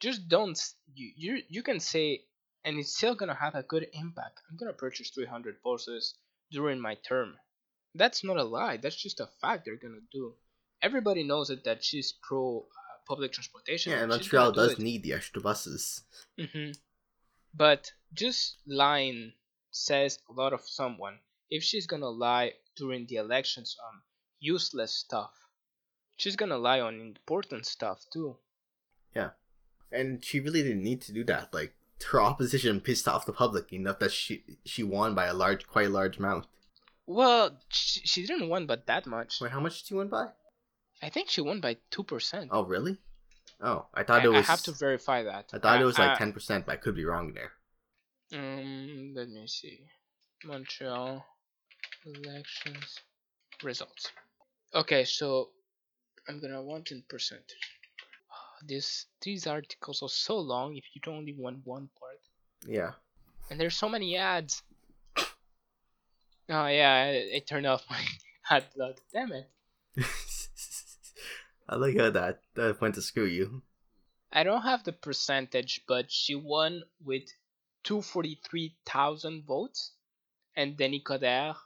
Just don't. You can say, and it's still gonna have a good impact. I'm gonna purchase 300 buses during my term. That's not a lie. That's just a fact they're gonna do. Everybody knows it that she's pro public transportation. Yeah, and Montreal does need the extra buses. Mm-hmm. But just lying says a lot of someone. If she's gonna lie during the elections on useless stuff, she's gonna lie on important stuff too. Yeah, and she really didn't need to do that. Like, her opposition pissed off the public enough that she won by quite a large amount. Well, she didn't win by that much. Wait, how much did she win by? I think she won by 2%. Oh, really? Oh, I thought it was... I have to verify that. I thought it was like 10%, but I could be wrong there. Let me see. Montreal elections results. Okay, so I'm gonna want in percentage. These articles are so long if you don't only want one part. Yeah. And there's so many ads. Oh, yeah, it turned off my ad block. Damn it. I like how that went to screw you. I don't have the percentage, but she won with 243,000 votes, and Denis Coderre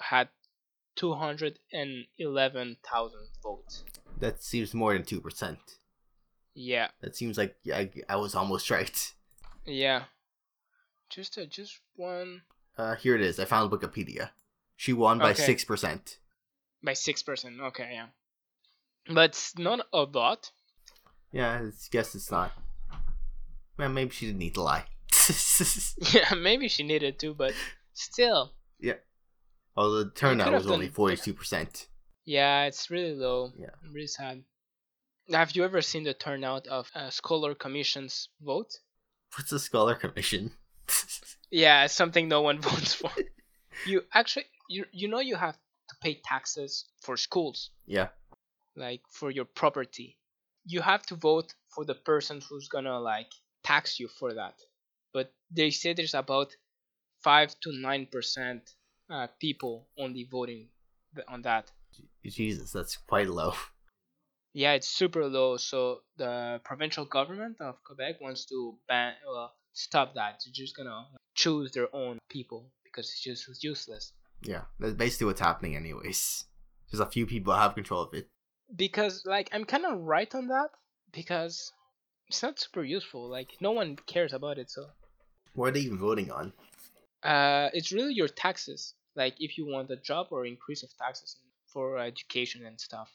had 211,000 votes. That seems more than 2%. Yeah. That seems like I was almost right. Yeah. Just one. Here it is. I found Wikipedia. She won by 6%. By 6%. Okay, yeah. But it's not a lot. Yeah, I guess it's not. Well, maybe she didn't need to lie. Yeah, maybe she needed to, but still. Yeah. Although the turnout was only 42%. Yeah, it's really low. Yeah. I'm really sad. Have you ever seen the turnout of Scholar Commission's vote? What's a Scholar Commission? Yeah, it's something no one votes for. You actually, you know you have to pay taxes for schools. Yeah. Like, for your property. You have to vote for the person who's gonna, like, tax you for that. But they say there's about 5 to 9% people only voting on that. Jesus, that's quite low. Yeah, it's super low. So the provincial government of Quebec wants to stop that. They're just gonna choose their own people because it's just useless. Yeah, that's basically what's happening anyways. There's a few people that have control of it. Because, like, I'm kind of right on that because it's not super useful. Like, no one cares about it, so... What are they even voting on? It's really your taxes. Like, if you want a job or increase of taxes for education and stuff.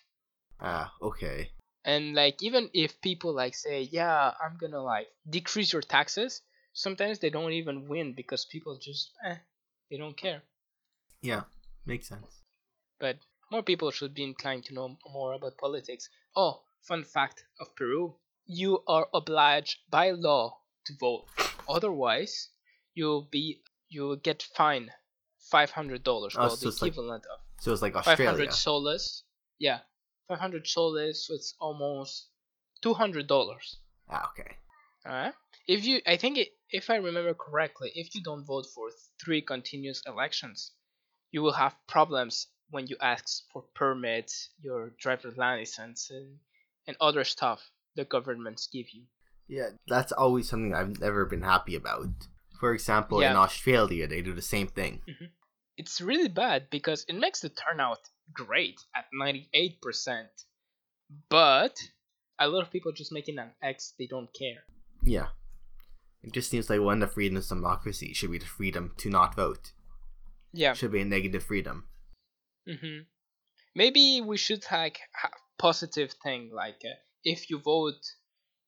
Okay. And, like, even if people, like, say, yeah, I'm gonna, like, decrease your taxes, sometimes they don't even win because people just, they don't care. Yeah, makes sense. But more people should be inclined to know more about politics. Oh, fun fact of Peru. You are obliged by law to vote. Otherwise, you'll get fined $500, or the equivalent of. So it's like Australia. 500 soles. Yeah. 500 soles, so it's almost $200. Ah, okay. Alright. If I remember correctly, if you don't vote for 3 continuous elections, you will have problems when you ask for permits, your driver's license, and other stuff the governments give you. Yeah, that's always something I've never been happy about. For example, in Australia, they do the same thing. Mm-hmm. It's really bad because it makes the turnout great at 98%. But a lot of people just making an X, they don't care. Yeah. It just seems like one of the freedoms of democracy should be the freedom to not vote. Yeah. Should be a negative freedom. Mm-hmm. Maybe we should, like, have a positive thing, like, if you vote,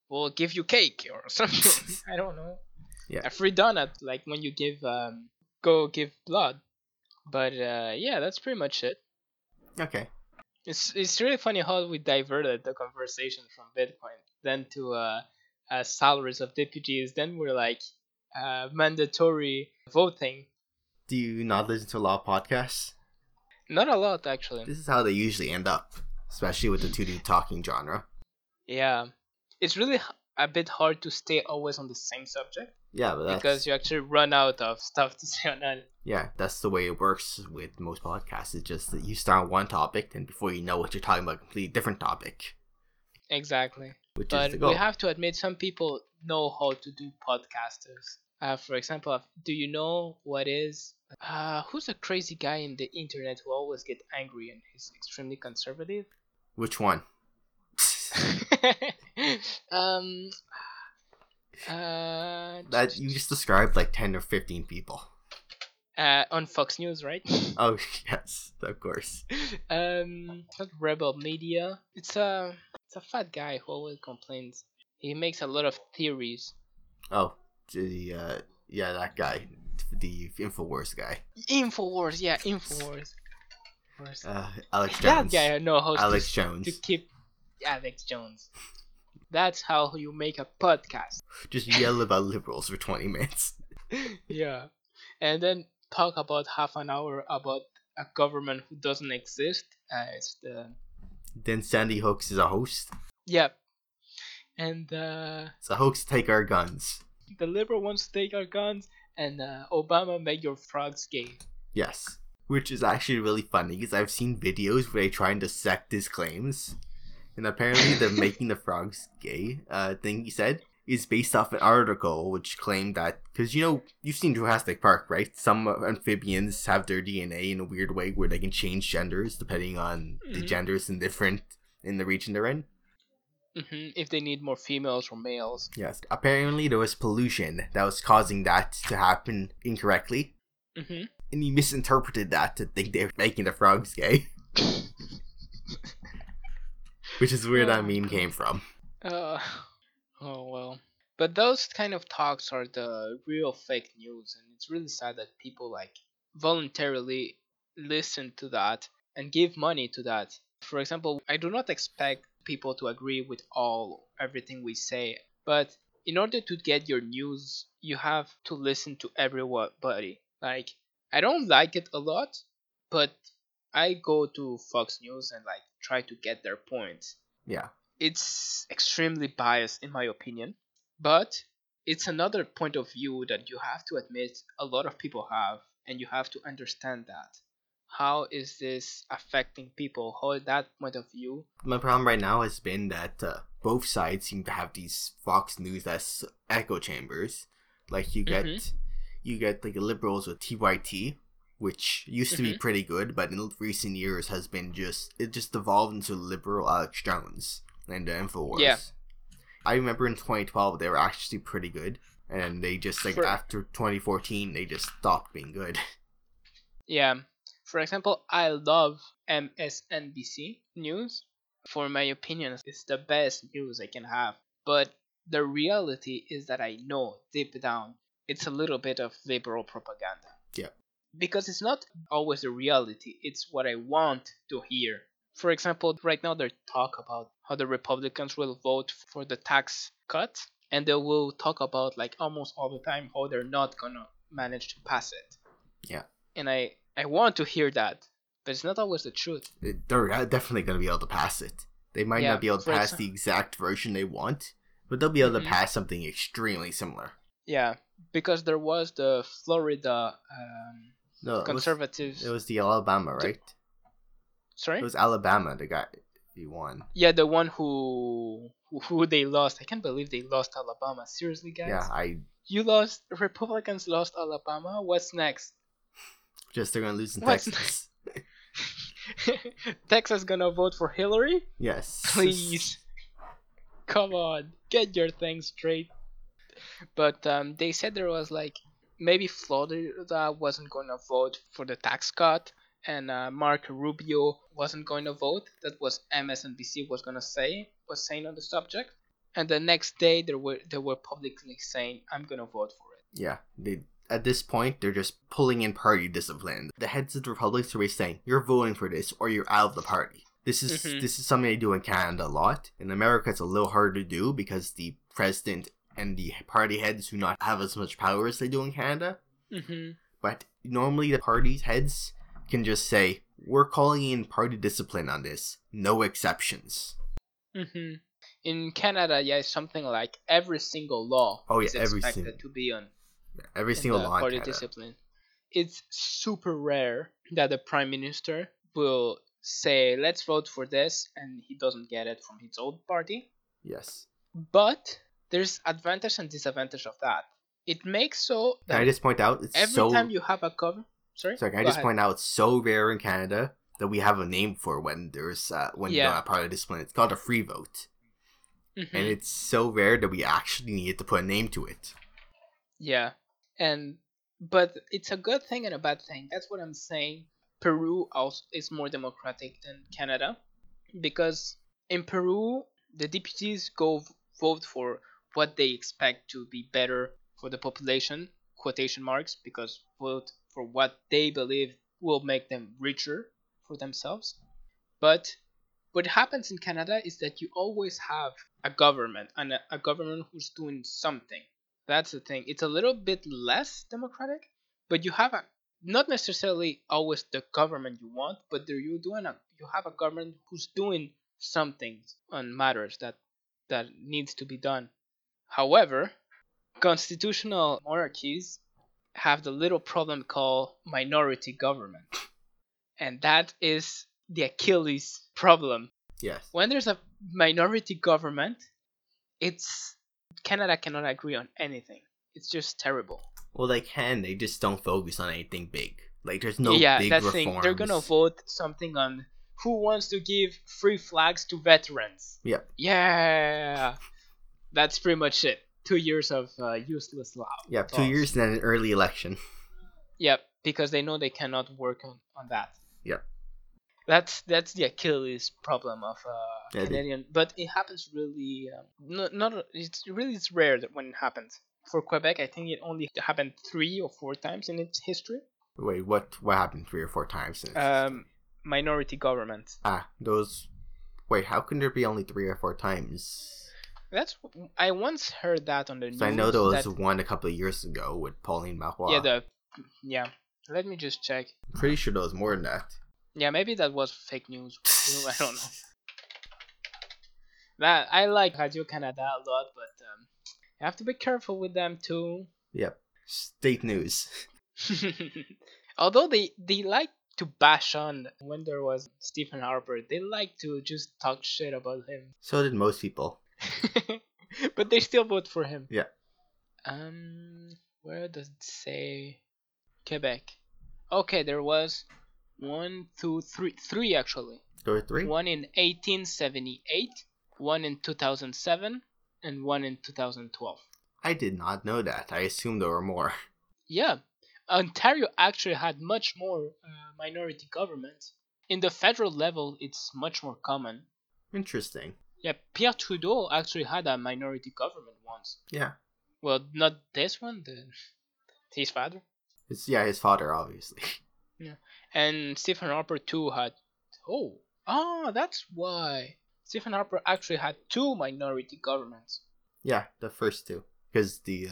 we'll give you cake or something. I don't know. Yeah. A free donut, like when you give, go give blood. But yeah, that's pretty much it. Okay. It's really funny how we diverted the conversation from Bitcoin, then to salaries of deputies. Then we're like, mandatory voting. Do you not listen to a lot of podcasts? Not a lot, actually. This is how they usually end up, especially with the 2D talking genre. Yeah. It's really a bit hard to stay always on the same subject. Yeah, but that's... because you actually run out of stuff to say on that. Yeah, that's the way it works with most podcasts. It's just that you start on one topic, and before you know it, you're talking about a completely different topic. Exactly. Which but is the goal. We have to admit, some people know how to do podcasters. For example, do you know what is... who's a crazy guy in the internet who always gets angry and is extremely conservative? Which one? That you just described like 10 or 15 people. On Fox News, right? Oh, yes, of course. It's not Rebel Media. It's a fat guy who always complains. He makes a lot of theories. Oh, yeah, that guy. The Infowars guy. Infowars, yeah, Infowars. Alex Jones. That guy I know how to keep Alex Jones. That's how you make a podcast. Just yell about liberals for 20 minutes. Yeah. And then talk about half an hour about a government who doesn't exist. Then Sandy Hooks is a host. Yep. And it's a hoax to take our guns. The liberal wants to take our guns. And Obama made your frogs gay. Yes. Which is actually really funny because I've seen videos where they try and dissect his claims. And apparently the making the frogs gay thing he said is based off an article which claimed that... because, you know, you've seen Jurassic Park, right? Some amphibians have their DNA in a weird way where they can change genders depending on the genders in the region they're in. If they need more females or males. Yes. Apparently there was pollution that was causing that to happen incorrectly. And he misinterpreted that to think they were making the frogs gay. Which is where that meme came from. Oh, well. But those kind of talks are the real fake news. And it's really sad that people like voluntarily listen to that and give money to that. For example, I do not expect people to agree with everything we say, but in order to get your news you have to listen to everybody. Like, I don't like it a lot, but I go to Fox News and like try to get their points. Yeah, it's extremely biased in my opinion, but it's another point of view that you have to admit a lot of people have, and you have to understand that. How is this affecting people? How is that point of view? My problem right now has been that both sides seem to have these Fox News as echo chambers. Like you get like liberals with TYT, which used to be pretty good, but in recent years has been just evolved into liberal Alex Jones and the Infowars. Yeah. I remember in 2012 they were actually pretty good, and they just after 2014 they just stopped being good. Yeah. For example, I love MSNBC news. For my opinion, it's the best news I can have. But the reality is that I know, deep down, it's a little bit of liberal propaganda. Yeah. Because it's not always the reality, it's what I want to hear. For example, right now they talk about how the Republicans will vote for the tax cut. And they will talk about, like, almost all the time how they're not gonna manage to pass it. Yeah. And I want to hear that, but it's not always the truth. They're definitely going to be able to pass it. They might not be able to pass the exact version they want, but they'll be able to pass something extremely similar. Yeah, because there was the Florida conservatives. It was the Alabama, right? Sorry? It was Alabama, the guy who won. Yeah, the one who they lost. I can't believe they lost Alabama. Seriously, guys? Yeah, Republicans lost Alabama? What's next? Just they're gonna lose in Texas. Texas gonna vote for Hillary? Yes. Please, come on, get your things straight. But they said there was like maybe Florida wasn't gonna vote for the tax cut, and Mark Rubio wasn't gonna vote. That was MSNBC was saying on the subject. And the next day they were publicly saying, "I'm gonna vote for it." Yeah, they. At this point, they're just pulling in party discipline. The heads of the Republicans are saying, "You're voting for this, or you're out of the party." This is something they do in Canada a lot. In America, it's a little harder to do because the president and the party heads do not have as much power as they do in Canada. Mm-hmm. But normally the party heads can just say, we're calling in party discipline on this. No exceptions. Mm-hmm. In Canada, yeah, it's something like every single law is expected to be on party discipline. It's super rare that the prime minister will say, let's vote for this, and he doesn't get it from his own party. Yes. But there's advantage and disadvantage of that. It makes so that... Can I just point out, it's so rare in Canada that we have a name for when there's you don't have party discipline. It's called a free vote. Mm-hmm. And it's so rare that we actually need to put a name to it. Yeah. But it's a good thing and a bad thing. That's what I'm saying. Peru is more democratic than Canada, because in Peru, the deputies go vote for what they expect to be better for the population, quotation marks, because vote for what they believe will make them richer for themselves. But what happens in Canada is that you always have a government, and a government who's doing something. That's the thing. It's a little bit less democratic, but you have not necessarily always the government you want, but you have a government who's doing something on matters that needs to be done. However, constitutional monarchies have the little problem called minority government. And that is the Achilles problem. Yes. When there's a minority government, Canada cannot agree on anything. It's just terrible. Well, they can. They just don't focus on anything big. Like, there's no big reforms. Yeah, that's the thing. They're going to vote something on who wants to give free flags to veterans. Yep. Yeah. That's pretty much it. 2 years of useless law. Yeah, 2 years and an early election. Yep, because they know they cannot work on that. Yep. That's the Achilles problem of Canadian, but it happens really it's rare that when it happens. For Quebec, I think it only happened 3 or 4 times in its history. Wait, what happened 3 or 4 times? Minority government. How can there be only 3 or 4 times? I once heard that on the news. I know there was one a couple of years ago with Pauline Marois. Yeah. Let me just check. I'm pretty sure there was more than that. Yeah, maybe that was fake news. I don't know. I like Radio Canada a lot, but you have to be careful with them too. Yep. State news. Although they like to bash on when there was Stephen Harper. They like to just talk shit about him. So did most people. But they still vote for him. Yeah. Where does it say? Quebec. Okay, there was... 3 actually. There were 3? One in 1878, one in 2007, and one in 2012. I did not know that. I assumed there were more. Yeah. Ontario actually had much more minority government. In the federal level, it's much more common. Interesting. Yeah, Pierre Trudeau actually had a minority government once. Yeah. Well, not this one, his father. His father, obviously. Yeah, and Stephen Harper too had... that's why. Stephen Harper actually had 2 minority governments. Yeah, the first 2. Because the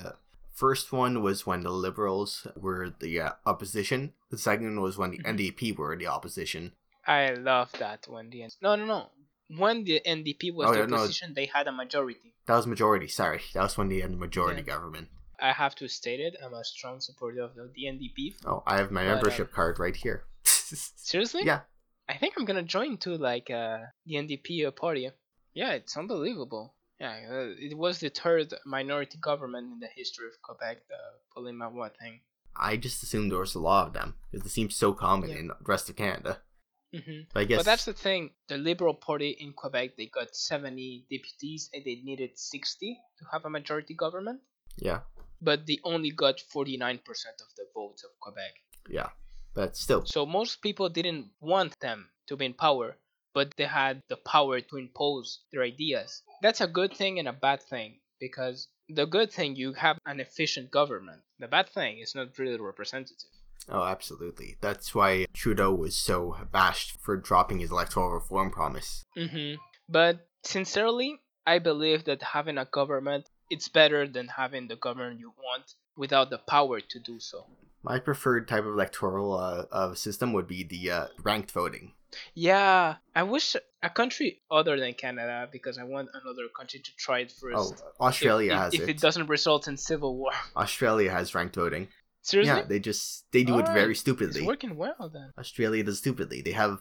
first one was when the Liberals were the opposition. The second was when the NDP were the opposition. I love that when the... No. When the NDP was the opposition, they had a majority. That was majority, sorry. That was when they had the majority government. I have to state it, I'm a strong supporter of the NDP. Oh, I have my membership card right here. Seriously? Yeah. I think I'm gonna join too, like, the NDP party. Yeah, it's unbelievable. Yeah, it was the 3rd minority government in the history of Quebec, the Pauline Marois thing. I just assumed there was a lot of them, because it seems so common in the rest of Canada. Mm-hmm. But that's the thing, the Liberal Party in Quebec, they got 70 deputies, and they needed 60 to have a majority government. Yeah. But they only got 49% of the votes of Quebec. Yeah, but still. So most people didn't want them to be in power, but they had the power to impose their ideas. That's a good thing and a bad thing, because the good thing, you have an efficient government. The bad thing is not really representative. Oh, absolutely. That's why Trudeau was so bashed for dropping his electoral reform promise. Mm-hmm. But sincerely, I believe that having a government it's better than having the government you want without the power to do so. My preferred type of electoral system would be the ranked voting. Yeah, I wish a country other than Canada, because I want another country to try it first. Oh, Australia has it. If it doesn't result in civil war. Australia has ranked voting. Seriously? Yeah, they do it very stupidly. It's working well then. Australia does stupidly. They have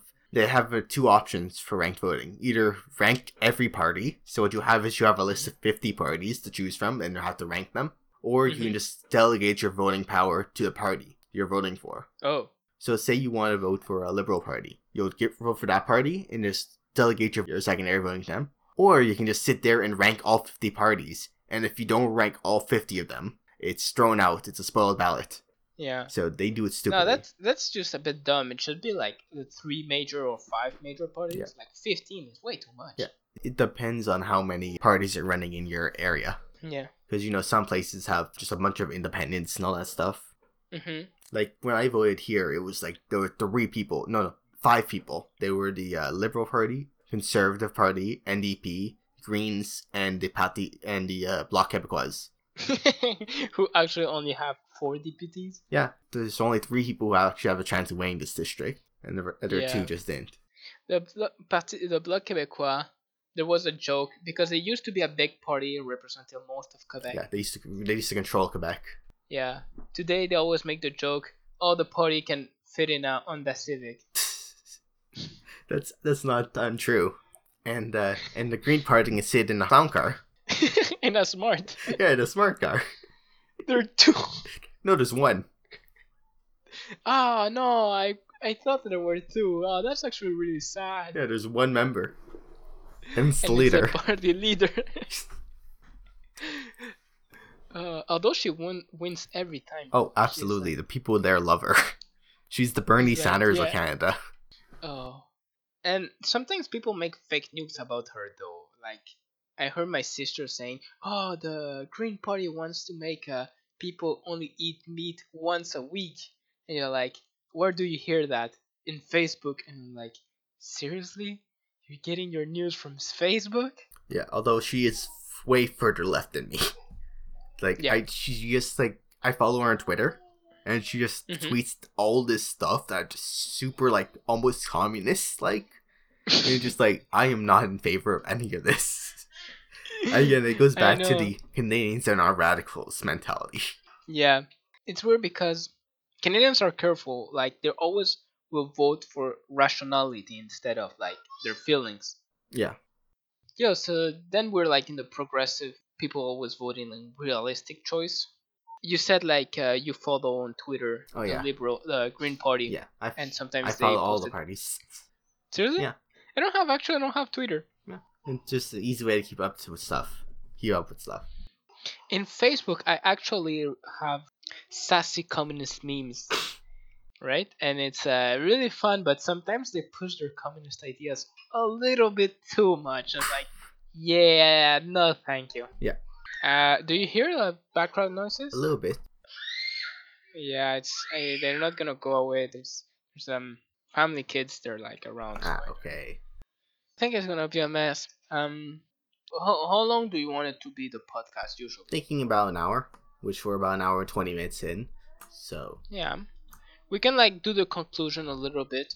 two options for ranked voting. Either rank every party. So what you have is you have a list of 50 parties to choose from and you have to rank them. Or you can just delegate your voting power to the party you're voting for. Oh. So say you want to vote for a Liberal Party. You'll vote for that party and just delegate your secondary voting to them. Or you can just sit there and rank all 50 parties. And if you don't rank all 50 of them, it's thrown out. It's a spoiled ballot. Yeah. So they do it stupidly. No, that's just a bit dumb. It should be like the 3 major or 5 major parties. Yeah. Like 15 is way too much. Yeah. It depends on how many parties are running in your area. Yeah. Because, you know, some places have just a bunch of independents and all that stuff. Mm-hmm. Like, when I voted here, it was like there were 5 people. They were the Liberal Party, Conservative Party, NDP, Greens, and the Parti, and the Bloc Québécois. Who actually only have 4 deputies? Yeah. There's only 3 people who actually have a chance of winning this district. And the other 2 just didn't. The Bloc Québécois... There was a joke, because they used to be a big party representing most of Quebec. Yeah, they used to control Quebec. Yeah. Today, they always make the joke, oh, the party can fit in a Honda Civic. That's not untrue. And the Green Party can sit in a clown car. In a smart car. There are 2. No, there's 1. Oh, no, I thought there were 2. Oh, that's actually really sad. Yeah, there's 1 member. It's the party leader. Although she wins every time. Oh, absolutely. The people there love her. She's the Bernie Sanders of Canada. Oh. And sometimes people make fake news about her, though. Like, I heard my sister saying, oh, the Green Party wants to make people only eat meat once a week. And you're like, where do you hear that? In Facebook. And I'm like, seriously? You're getting your news from Facebook? Yeah, although she is way further left than me. I follow her on Twitter, and she just tweets all this stuff that just super, almost communist-like. And you're just like, I am not in favor of any of this. Again, it goes back to the Canadians are not radicals mentality. Yeah, it's weird because Canadians are careful. Like, they're always... will vote for rationality instead of their feelings. Yeah, so then we're in the progressive people always voting in realistic choice. You said you follow on Twitter Liberal, the Green Party. Yeah, and sometimes I follow all the parties. Seriously? Yeah. I don't have Twitter. Yeah, it's just an easy way to keep up with stuff. In Facebook, I actually have sassy communist memes. Right? And it's really fun, but sometimes they push their communist ideas a little bit too much. I'm like, yeah, no thank you. Yeah. Do you hear the background noises? A little bit. Yeah, they're not gonna go away. There's some family kids, they're around. Okay. I think it's gonna be a mess. How long do you want it to be, the podcast, usually? Thinking about an hour, which we're about an hour and 20 minutes in, so... Yeah. We can do the conclusion a little bit,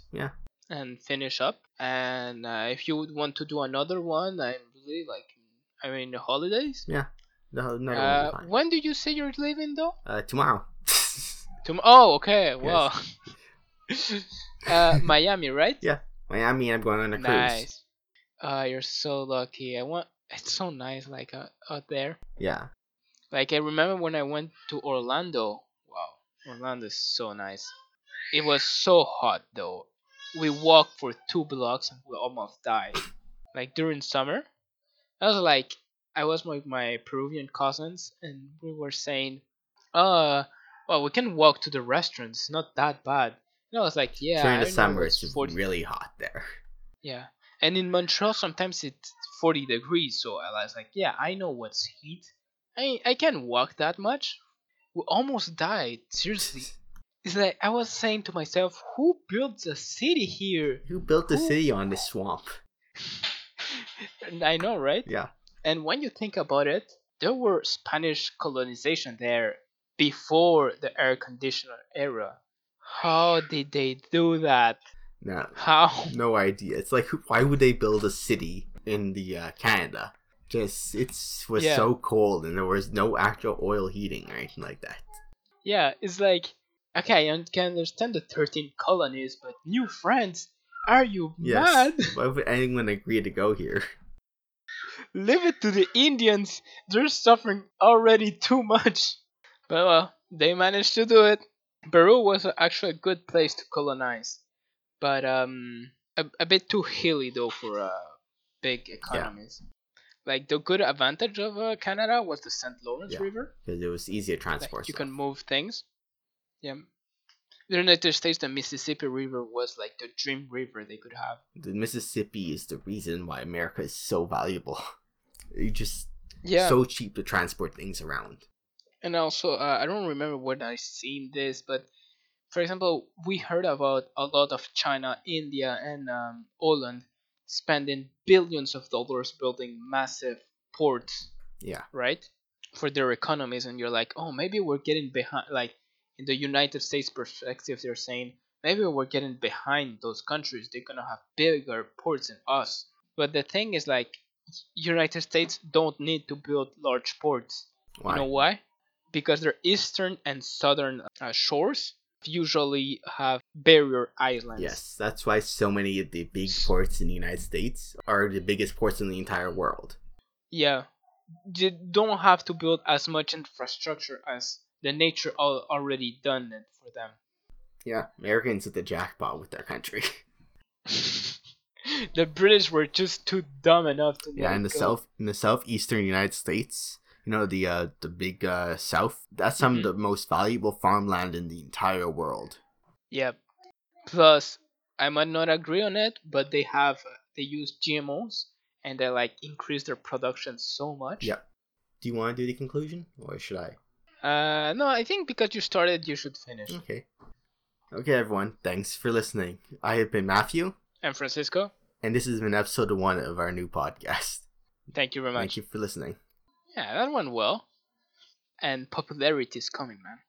and finish up. And if you would want to do another one, I'm really the holidays. Yeah, no. When do you say you're leaving though? Tomorrow. Oh, okay. Wow. Yes. Miami, right? Yeah, Miami. I'm going on a cruise. Nice. You're so lucky. It's so nice, out there. Yeah. I remember when I went to Orlando. Orlando is so nice. It was so hot though. We walked for 2 blocks and we almost died. During summer, I was with my Peruvian cousins and we were saying, well, we can walk to the restaurant. It's not that bad. And I was like, yeah. During the summer, it's just really hot there. Yeah, and in Montreal sometimes it's 40 degrees. So I was like, yeah, I know what's heat. I can't walk that much. We almost died, seriously. It's I was saying to myself, who built the city here? Who built the city on this swamp? I know, right? Yeah. And when you think about it, there were Spanish colonization there before the air conditioner era. How did they do that? Nah, how? No idea. It's like, why would they build a city in the Canada? Just it was so cold, and there was no actual oil heating or anything like that. Yeah, it's like, okay, I can understand the 13 colonies, but New France, are you mad? Why would anyone agree to go here? Leave it to the Indians. They're suffering already too much. But well, they managed to do it. Peru was actually a good place to colonize, but a bit too hilly though for big economies. Yeah. Like, the good advantage of Canada was the St. Lawrence River. Because it was easier transport. Like, you can move things. Yeah. The United States, the Mississippi River was like the dream river they could have. The Mississippi is the reason why America is so valuable. It's just so cheap to transport things around. And also, I don't remember when I seen this, but for example, we heard about a lot of China, India, and Holland spending billions of dollars building massive ports. Yeah. Right? For their economies, and you're like, oh, maybe we're getting behind. Like, in the United States perspective, they're saying maybe we're getting behind those countries. They're gonna have bigger ports than us. But the thing is, like, United States don't need to build large ports. Why? You know why? Because their eastern and southern shores usually have barrier islands. Yes, that's why so many of the big ports in the United States are the biggest ports in the entire world. Yeah, you don't have to build as much infrastructure as the nature already done it for them. Yeah, Americans hit the jackpot with their country. The British were just too dumb enough to. Yeah, in the southeastern United States. You know, the big south, that's some of the most valuable farmland in the entire world. Yeah. Plus, I might not agree on it, but they use GMOs, and they like increase their production so much. Yeah. Do you want to do the conclusion, or should I? No, I think because you started, you should finish. Okay, everyone. Thanks for listening. I have been Matthew. And Francisco. And this has been episode 1 of our new podcast. Thank you very much. Thank you for listening. Yeah, that went well. And popularity is coming, man.